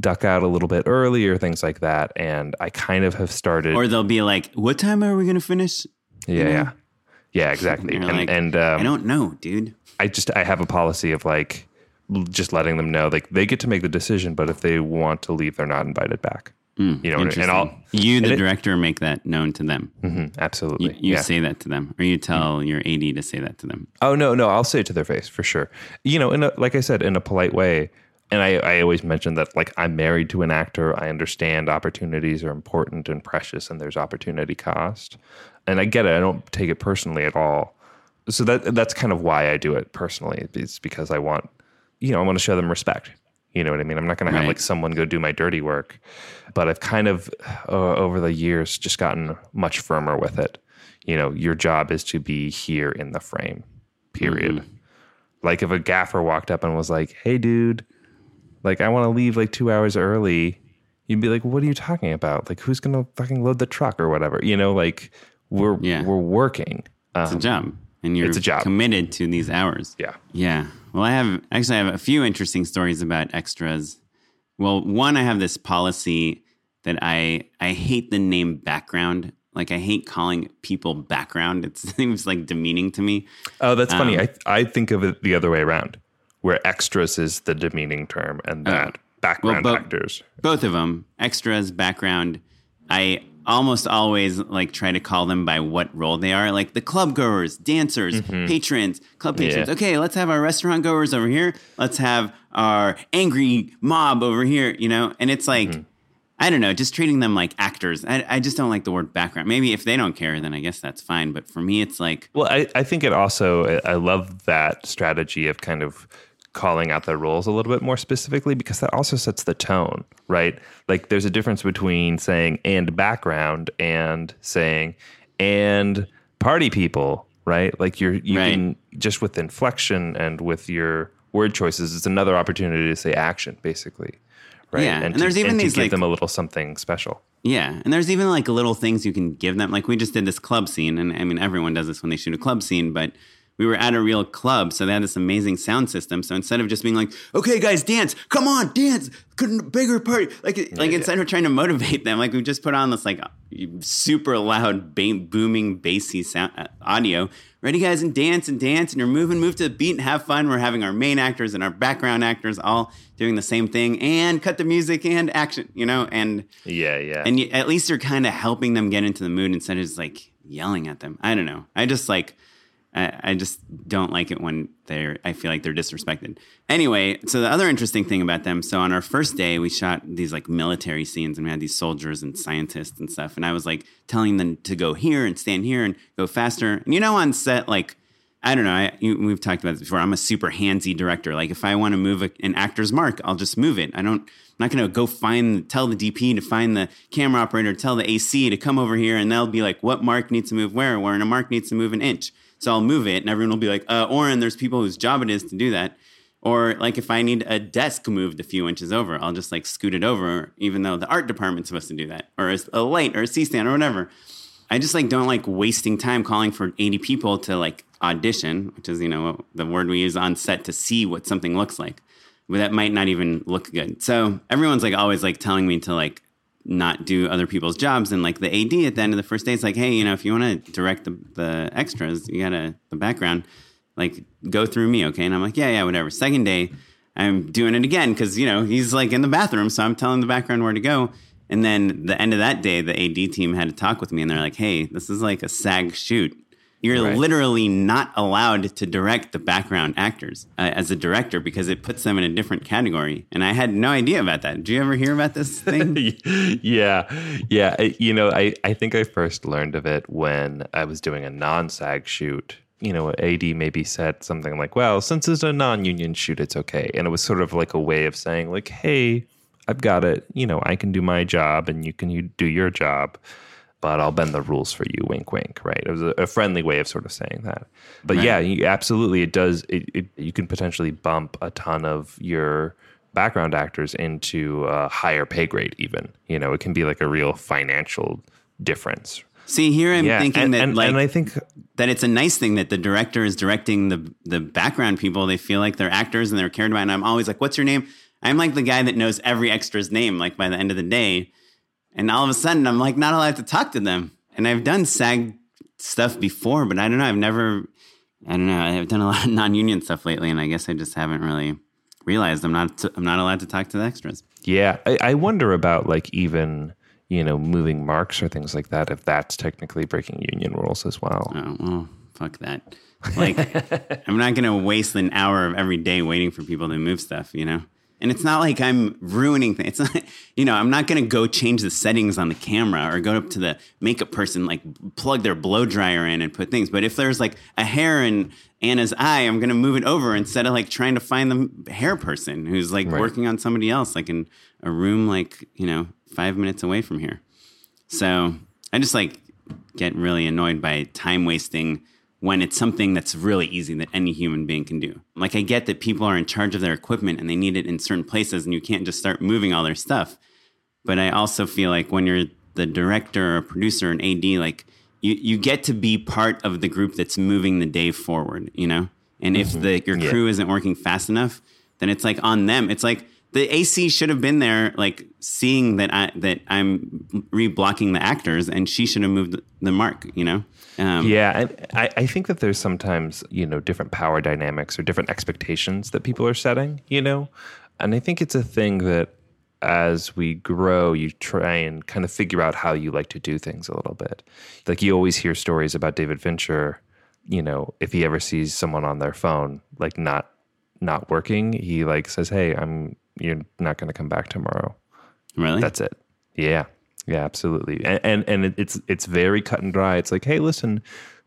duck out a little bit early or things like that. And I kind of have started. Or they'll be like, what time are we going to finish? Yeah, exactly. And I don't know, dude. I have a policy of just letting them know they get to make the decision. But if they want to leave, they're not invited back. Director, make that known to them. Mm-hmm, absolutely. You say that to them, or you tell your AD to say that to them. Oh, no, I'll say it to their face for sure. Like I said, in a polite way. And I always mention that I'm married to an actor. I understand opportunities are important and precious, and there's opportunity cost. And I get it. I don't take it personally at all. So that's kind of why I do it personally. It's because I want, I want to show them respect. You know what I mean? I'm not going to have someone go do my dirty work, but I've kind of over the years just gotten much firmer with it. Your job is to be here in the frame, period. Mm-hmm. If a gaffer walked up and was like, hey dude, I want to leave 2 hours early. You'd be like, what are you talking about? Who's going to fucking load the truck or whatever? We're working. It's a job. And you're committed to these hours. Yeah. Yeah. Well, I have a few interesting stories about extras. Well, one, I have this policy that I hate the name background. I hate calling people background. It seems demeaning to me. Oh, that's funny. I think of it the other way around, where extras is the demeaning term and that background actors. Both of them, extras, background. I almost always try to call them by what role they are, the club goers, dancers, patrons, club patrons. Yeah. Okay, let's have our restaurant goers over here. Let's have our angry mob over here, And it's I don't know, just treating them like actors. I just don't like the word background. Maybe if they don't care, then I guess that's fine. But for me, it's Well, I think it also, I love that strategy of kind of calling out their roles a little bit more specifically, because that also sets the tone, right? There's a difference between saying and background and saying and party people right? Like you can, just with inflection and with your word choices, it's another opportunity to say action, basically. Right? Yeah, and there's even these, like, give them a little something special. Yeah, and there's even like little things you can give them. Like we just did this club scene, and I mean everyone does this when they shoot a club scene, but we were at a real club, so they had this amazing sound system. So instead of just being like, "Okay, guys, dance! Come on, dance! Bigger party!" Instead of trying to motivate them, like we just put on this like super loud, booming, bassy sound audio. Ready, guys, and dance, and you're moving, move to the beat, and have fun. We're having our main actors and our background actors all doing the same thing, and cut the music and action, you know, and yeah, and at least you're kind of helping them get into the mood instead of just like yelling at them. I don't know. I just don't like it when I feel like they're disrespected. Anyway, so the other interesting thing about them, so on our first day, we shot these like military scenes and we had these soldiers and scientists and stuff. And I was like telling them to go here and stand here and go faster. And you know, on set, like, I don't know, we've talked about this before. I'm a super handsy director. Like if I want to move an actor's mark, I'll just move it. I'm not going to go tell the DP to find the camera operator, tell the AC to come over here. And they'll be like, what mark needs to move where? And a mark needs to move an inch. So I'll move it and everyone will be like, Oren, there's people whose job it is to do that. Or like if I need a desk moved a few inches over, I'll just like scoot it over, even though the art department's supposed to do that. Or a light or a C-stand or whatever. I just like don't like wasting time calling for 80 people to like audition, which is, you know, the word we use on set to see what something looks like. But that might not even look good. So everyone's like always like telling me to like not do other people's jobs. And like the AD at the end of the first day, it's like, hey, you know, if you want to direct the extras, you gotta the background, like go through me. Okay. And I'm like, yeah, whatever. Second day I'm doing it again. Cause you know, he's like in the bathroom. So I'm telling the background where to go. And then the end of that day, the AD team had to talk with me and they're like, hey, this is like a SAG shoot. You're literally not allowed to direct the background actors as a director because it puts them in a different category. And I had no idea about that. Did you ever hear about this thing? Yeah. You know, I think I first learned of it when I was doing a non-SAG shoot. You know, AD maybe said something like, well, since it's a non-union shoot, it's okay. And it was sort of like a way of saying like, hey, I've got it. You know, I can do my job and you do your job. But I'll bend the rules for you, wink, wink, right? It was a friendly way of sort of saying that. But right. Yeah, absolutely, it does. You can potentially bump a ton of your background actors into a higher pay grade even. You know, it can be like a real financial difference. See, here I'm thinking that it's a nice thing that the director is directing the background people. They feel like they're actors and they're cared about. And I'm always like, what's your name? I'm like the guy that knows every extra's name, like by the end of the day. And all of a sudden, I'm like, not allowed to talk to them. And I've done SAG stuff before, but I don't know. I've done a lot of non-union stuff lately, and I guess I just haven't really realized I'm not allowed to talk to the extras. Yeah, I wonder about like even, you know, moving marks or things like that, if that's technically breaking union rules as well. Oh, well, fuck that. Like, I'm not going to waste an hour of every day waiting for people to move stuff, you know? And it's not like I'm ruining things. It's not, you know, I'm not going to go change the settings on the camera or go up to the makeup person, like plug their blow dryer in and put things. But if there's like a hair in Anna's eye, I'm going to move it over instead of like trying to find the hair person who's like working on somebody else, like in a room, like, you know, 5 minutes away from here. So I just like get really annoyed by time wasting when it's something that's really easy that any human being can do. Like, I get that people are in charge of their equipment and they need it in certain places and you can't just start moving all their stuff. But I also feel like when you're the director or producer and AD, like, you get to be part of the group that's moving the day forward, you know? And if your crew isn't working fast enough, then it's like on them. It's like the AC should have been there, like, seeing that I'm re-blocking the actors and she should have moved the mark, you know? I think that there's sometimes, you know, different power dynamics or different expectations that people are setting, you know, and I think it's a thing that as we grow, you try and kind of figure out how you like to do things a little bit. Like you always hear stories about David Fincher, you know, if he ever sees someone on their phone, like not working, he like says, hey, you're not going to come back tomorrow. Really? That's it. Yeah. Yeah, absolutely. And it's very cut and dry. It's like, hey, listen,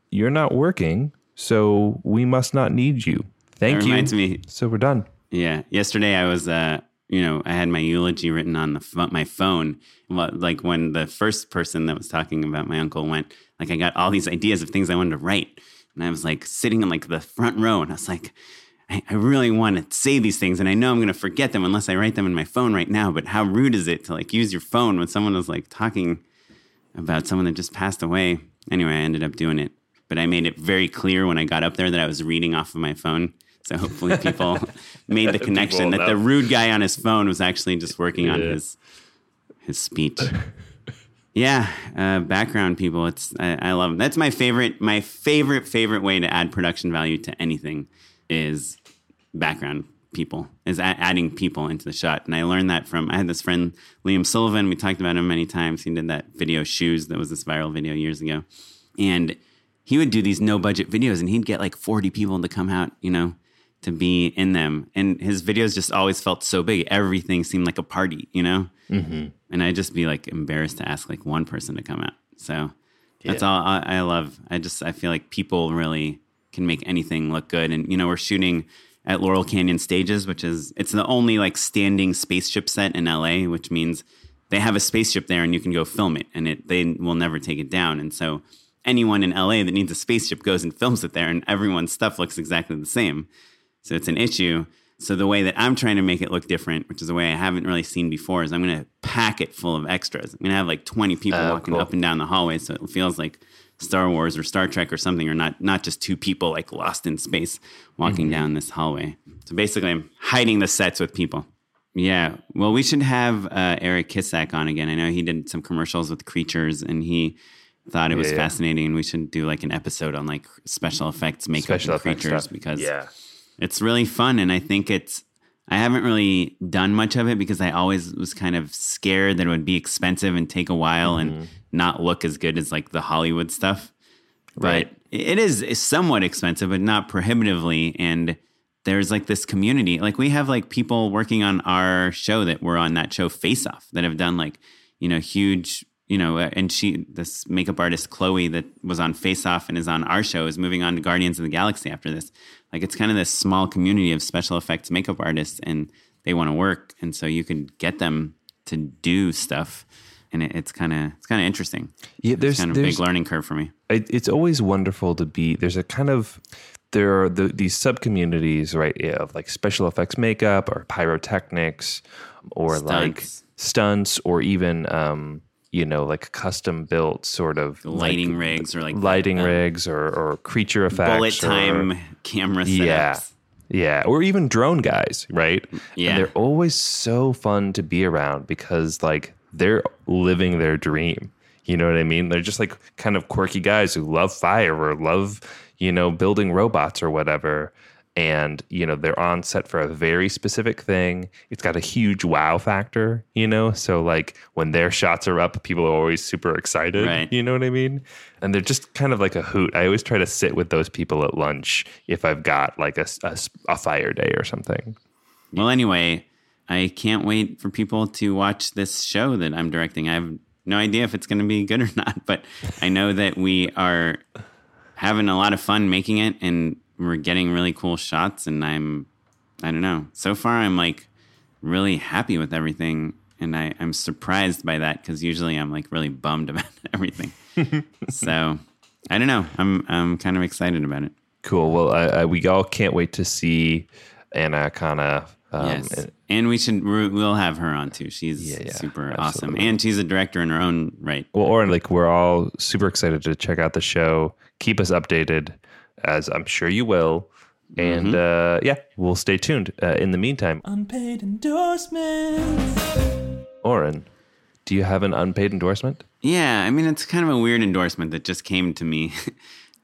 you're not working, so we must not need you. Thank you. That reminds me. So we're done. Yeah. Yesterday I was, I had my eulogy written on my phone. Like when the first person that was talking about my uncle went, like I got all these ideas of things I wanted to write. And I was like sitting in like the front row, and I was like, I really want to say these things, and I know I'm going to forget them unless I write them in my phone right now. But how rude is it to like use your phone when someone was like talking about someone that just passed away? Anyway, I ended up doing it. But I made it very clear when I got up there that I was reading off of my phone. So hopefully people made the connection that the rude guy on his phone was actually just working on his speech. Yeah, background people. I love them. That's my favorite. My favorite way to add production value to anything is background people, is adding people into the shot. And I learned that from, I had this friend, Liam Sullivan. We talked about him many times. He did that video Shoes. That was this viral video years ago. And he would do these no budget videos, and he'd get like 40 people to come out, you know, to be in them. And his videos just always felt so big. Everything seemed like a party, you know? Mm-hmm. And I'd just be like embarrassed to ask like one person to come out. So that's all I love. I feel like people really can make anything look good. And, you know, we're shooting at Laurel Canyon Stages, which is, it's the only like standing spaceship set in LA, which means they have a spaceship there and you can go film it, and they will never take it down. And so anyone in LA that needs a spaceship goes and films it there, and everyone's stuff looks exactly the same. So it's an issue. So the way that I'm trying to make it look different, which is a way I haven't really seen before, is I'm going to pack it full of extras. I'm going to have like 20 people walking up and down the hallway, so it feels like Star Wars or Star Trek or something, or not just two people like lost in space walking down this hallway. So basically, I'm hiding the sets with people. Yeah. Well, we should have Eric Kissack on again. I know he did some commercials with Creatures, and he thought it was fascinating. And we should do like an episode on like special effects, makeup, and Creatures, because it's really fun. And I think I haven't really done much of it because I always was kind of scared that it would be expensive and take a while and not look as good as like the Hollywood stuff. Right. But it is somewhat expensive, but not prohibitively. And there's like this community, like we have like people working on our show that were on that show Face Off that have done like, you know, huge, you know, and this makeup artist, Chloe, that was on Face Off and is on our show, is moving on to Guardians of the Galaxy after this. Like, it's kind of this small community of special effects makeup artists, and they want to work. And so you can get them to do stuff. And it's kind of interesting. Yeah, there's kind of a big learning curve for me. It's always wonderful to be, there are these sub communities, right? Yeah, of like special effects makeup or pyrotechnics or stunts or even, you know, like custom built sort of lighting rigs or creature effects, bullet time camera setups. Yeah. Or even drone guys, right? Yeah. And they're always so fun to be around because like they're living their dream. You know what I mean? They're just like kind of quirky guys who love fire or love, you know, building robots or whatever. And, you know, they're on set for a very specific thing. It's got a huge wow factor, you know? So, like, when their shots are up, people are always super excited. Right. You know what I mean? And they're just kind of like a hoot. I always try to sit with those people at lunch if I've got, like, a fire day or something. Well, anyway, I can't wait for people to watch this show that I'm directing. I have no idea if it's going to be good or not, but I know that we are having a lot of fun making it, and we're getting really cool shots, and I don't know. So far, I'm like really happy with everything, and I'm surprised by that because usually I'm like really bummed about everything. So I don't know. I'm kind of excited about it. Cool. Well, we all can't wait to see Anna Akana. Yes, and we'll have her on too. She's super awesome, and she's a director in her own right. Well, Oren, like we're all super excited to check out the show. Keep us updated, as I'm sure you will. And we'll stay tuned. In the meantime, unpaid endorsements. Oren, do you have an unpaid endorsement? Yeah, I mean, it's kind of a weird endorsement that just came to me.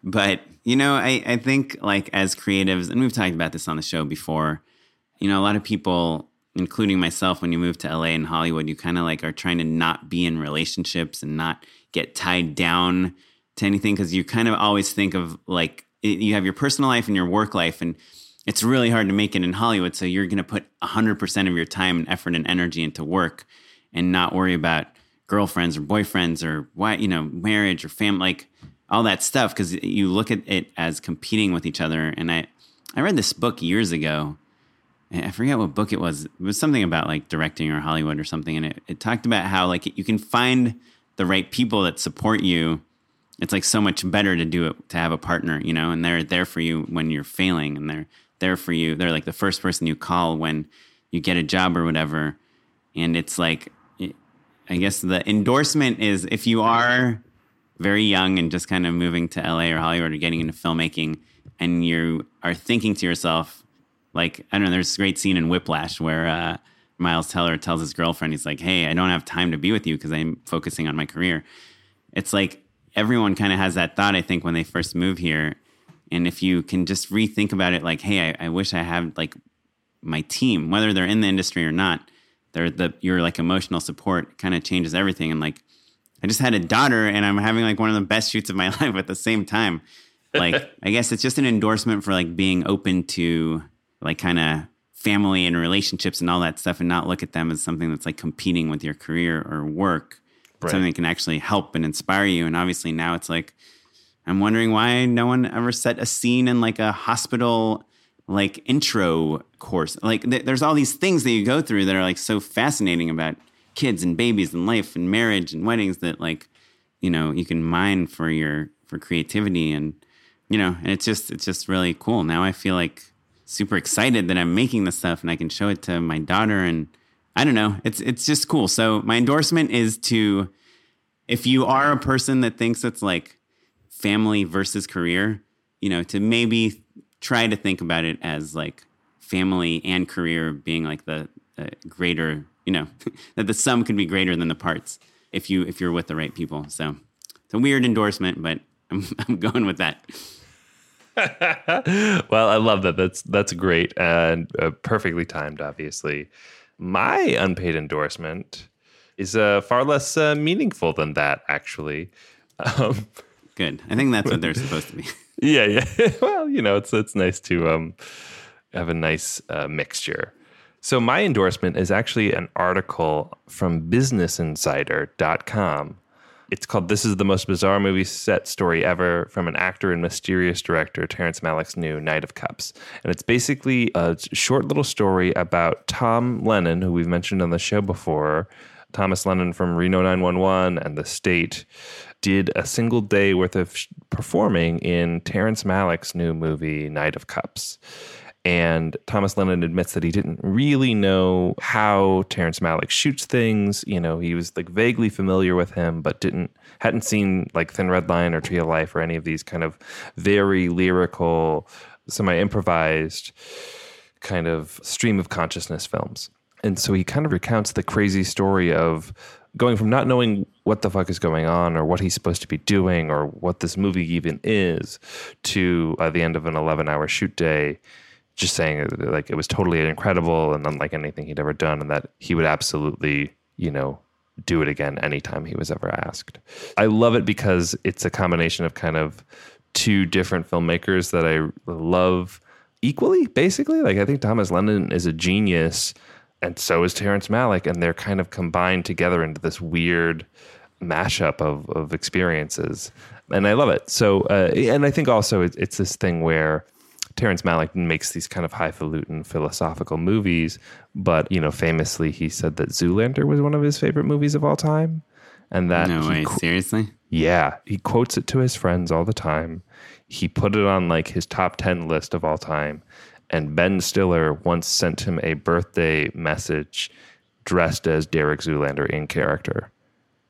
But, you know, I think like as creatives, and we've talked about this on the show before, you know, a lot of people, including myself, when you move to LA and Hollywood, you kind of like are trying to not be in relationships and not get tied down to anything, because you kind of always think of like, you have your personal life and your work life, and it's really hard to make it in Hollywood. So you're going to put 100% of your time and effort and energy into work and not worry about girlfriends or boyfriends or why, you know, marriage or family, like all that stuff. Cause you look at it as competing with each other. And I read this book years ago. I forget what book it was. It was something about like directing or Hollywood or something. And it talked about how like you can find the right people that support you it's like so much better to do it, to have a partner, you know, and they're there for you when you're failing, and they're there for you. They're like the first person you call when you get a job or whatever. And it's like, I guess the endorsement is if you are very young and just kind of moving to LA or Hollywood or getting into filmmaking, and you are thinking to yourself, like, I don't know, there's a great scene in Whiplash where Miles Teller tells his girlfriend, he's like, hey, I don't have time to be with you because I'm focusing on my career. It's like everyone kind of has that thought, I think, when they first move here. And if you can just rethink about it, like, hey, I wish I had like my team, whether they're in the industry or not, your like emotional support kind of changes everything. And like, I just had a daughter and I'm having like one of the best shoots of my life at the same time. Like, I guess it's just an endorsement for like being open to like kind of family and relationships and all that stuff, and not look at them as something that's like competing with your career or work. Right. Something that can actually help and inspire you. And obviously now it's like, I'm wondering why no one ever set a scene in like a hospital, like intro course. Like there's all these things that you go through that are like so fascinating about kids and babies and life and marriage and weddings that like, you know, you can mine for for creativity, and, you know, and it's just really cool. Now I feel like super excited that I'm making this stuff and I can show it to my daughter, and I don't know, it's just cool. So my endorsement is to, if you are a person that thinks it's like family versus career, you know, to maybe try to think about it as like family and career being like the greater, you know, that the sum could be greater than the parts if you're with the right people. So it's a weird endorsement, but I'm going with that. Well, I love that. That's great and perfectly timed, obviously. My unpaid endorsement is far less meaningful than that, actually. Good. I think that's what they're supposed to be. Yeah. Well, you know, it's nice to have a nice mixture. So my endorsement is actually an article from businessinsider.com. It's called This Is the Most Bizarre Movie Set Story Ever, from an actor and mysterious director, Terrence Malick's new Knight of Cups. And it's basically a short little story about Tom Lennon, who we've mentioned on the show before. Thomas Lennon from Reno 911 and The State did a single day worth of performing in Terrence Malick's new movie, Knight of Cups. And Thomas Lennon admits that he didn't really know how Terrence Malick shoots things. You know, he was like vaguely familiar with him, but hadn't seen like Thin Red Line or Tree of Life or any of these kind of very lyrical, semi-improvised kind of stream of consciousness films. And so he kind of recounts the crazy story of going from not knowing what the fuck is going on or what he's supposed to be doing or what this movie even is to by the end of an 11-hour shoot day, just saying like it was totally incredible and unlike anything he'd ever done, and that he would absolutely, you know, do it again anytime he was ever asked. I love it because it's a combination of kind of two different filmmakers that I love equally, basically. Like I think Thomas Lennon is a genius and so is Terrence Malick, and they're kind of combined together into this weird mashup of experiences. And I love it. So, and I think also it's this thing where Terrence Malick makes these kind of highfalutin philosophical movies, but, you know, famously he said that Zoolander was one of his favorite movies of all time. And that seriously? Yeah. He quotes it to his friends all the time. He put it on like his top 10 list of all time. And Ben Stiller once sent him a birthday message dressed as Derek Zoolander in character.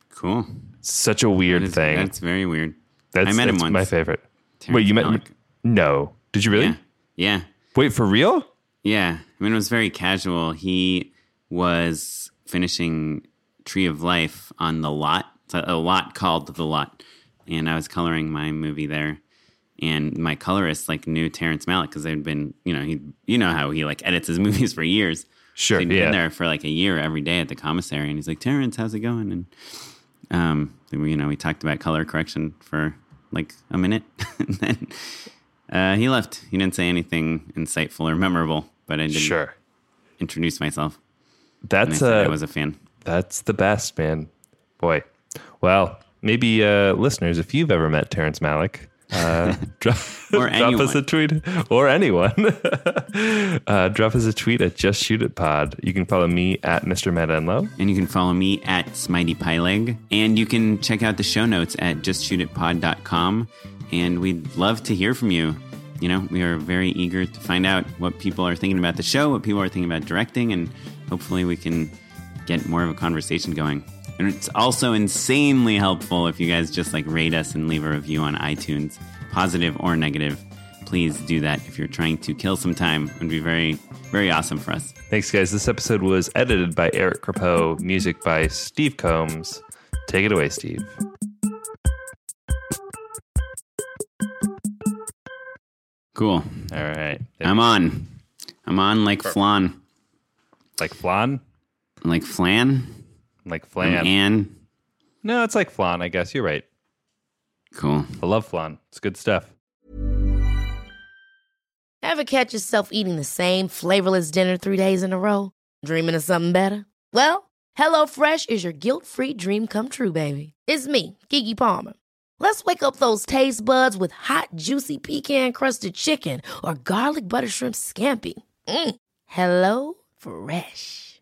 Cool. Such a weird thing. That's very weird. I met him once. My favorite. Wait, you met him? No. Did you really? Yeah. Wait, for real? Yeah. I mean, it was very casual. He was finishing Tree of Life on The Lot. It's a lot called The Lot. And I was coloring my movie there. And my colorist, like, knew Terrence Malick because they'd been, you know, you know how he, like, edits his movies for years. Sure, so he'd been there for, like, a year every day at the commissary. And he's like, Terrence, how's it going? And, you know, we talked about color correction for, like, a minute. And then... he left. He didn't say anything insightful or memorable, but I did introduce myself. I was a fan. That's the best, man. Boy. Well, maybe listeners, if you've ever met Terrence Malick, Drop us a tweet, or anyone. Drop us a tweet at Just Shoot It Pod. You can follow me at Mr. Matt Enlow, and you can follow me at Smitey Pyleg, and you can check out the show notes at justshootitpod.com. And we'd love to hear from you. You know, we are very eager to find out what people are thinking about the show, what people are thinking about directing, and hopefully we can get more of a conversation going. And it's also insanely helpful if you guys just like rate us and leave a review on iTunes, positive or negative. Please do that if you're trying to kill some time. It would be very, very awesome for us. Thanks, guys. This episode was edited by Eric Crapeau, music by Steve Combs. Take it away, Steve. Cool. All right. I'm on. I'm on like flan. Like flan? Like flan? Like flan. And no, it's like flan, I guess. You're right. Cool. I love flan. It's good stuff. Ever catch yourself eating the same flavorless dinner 3 days in a row? Dreaming of something better? Well, HelloFresh is your guilt-free dream come true, baby. It's me, Keke Palmer. Let's wake up those taste buds with hot, juicy pecan-crusted chicken or garlic butter shrimp scampi. Mm. Hello Fresh.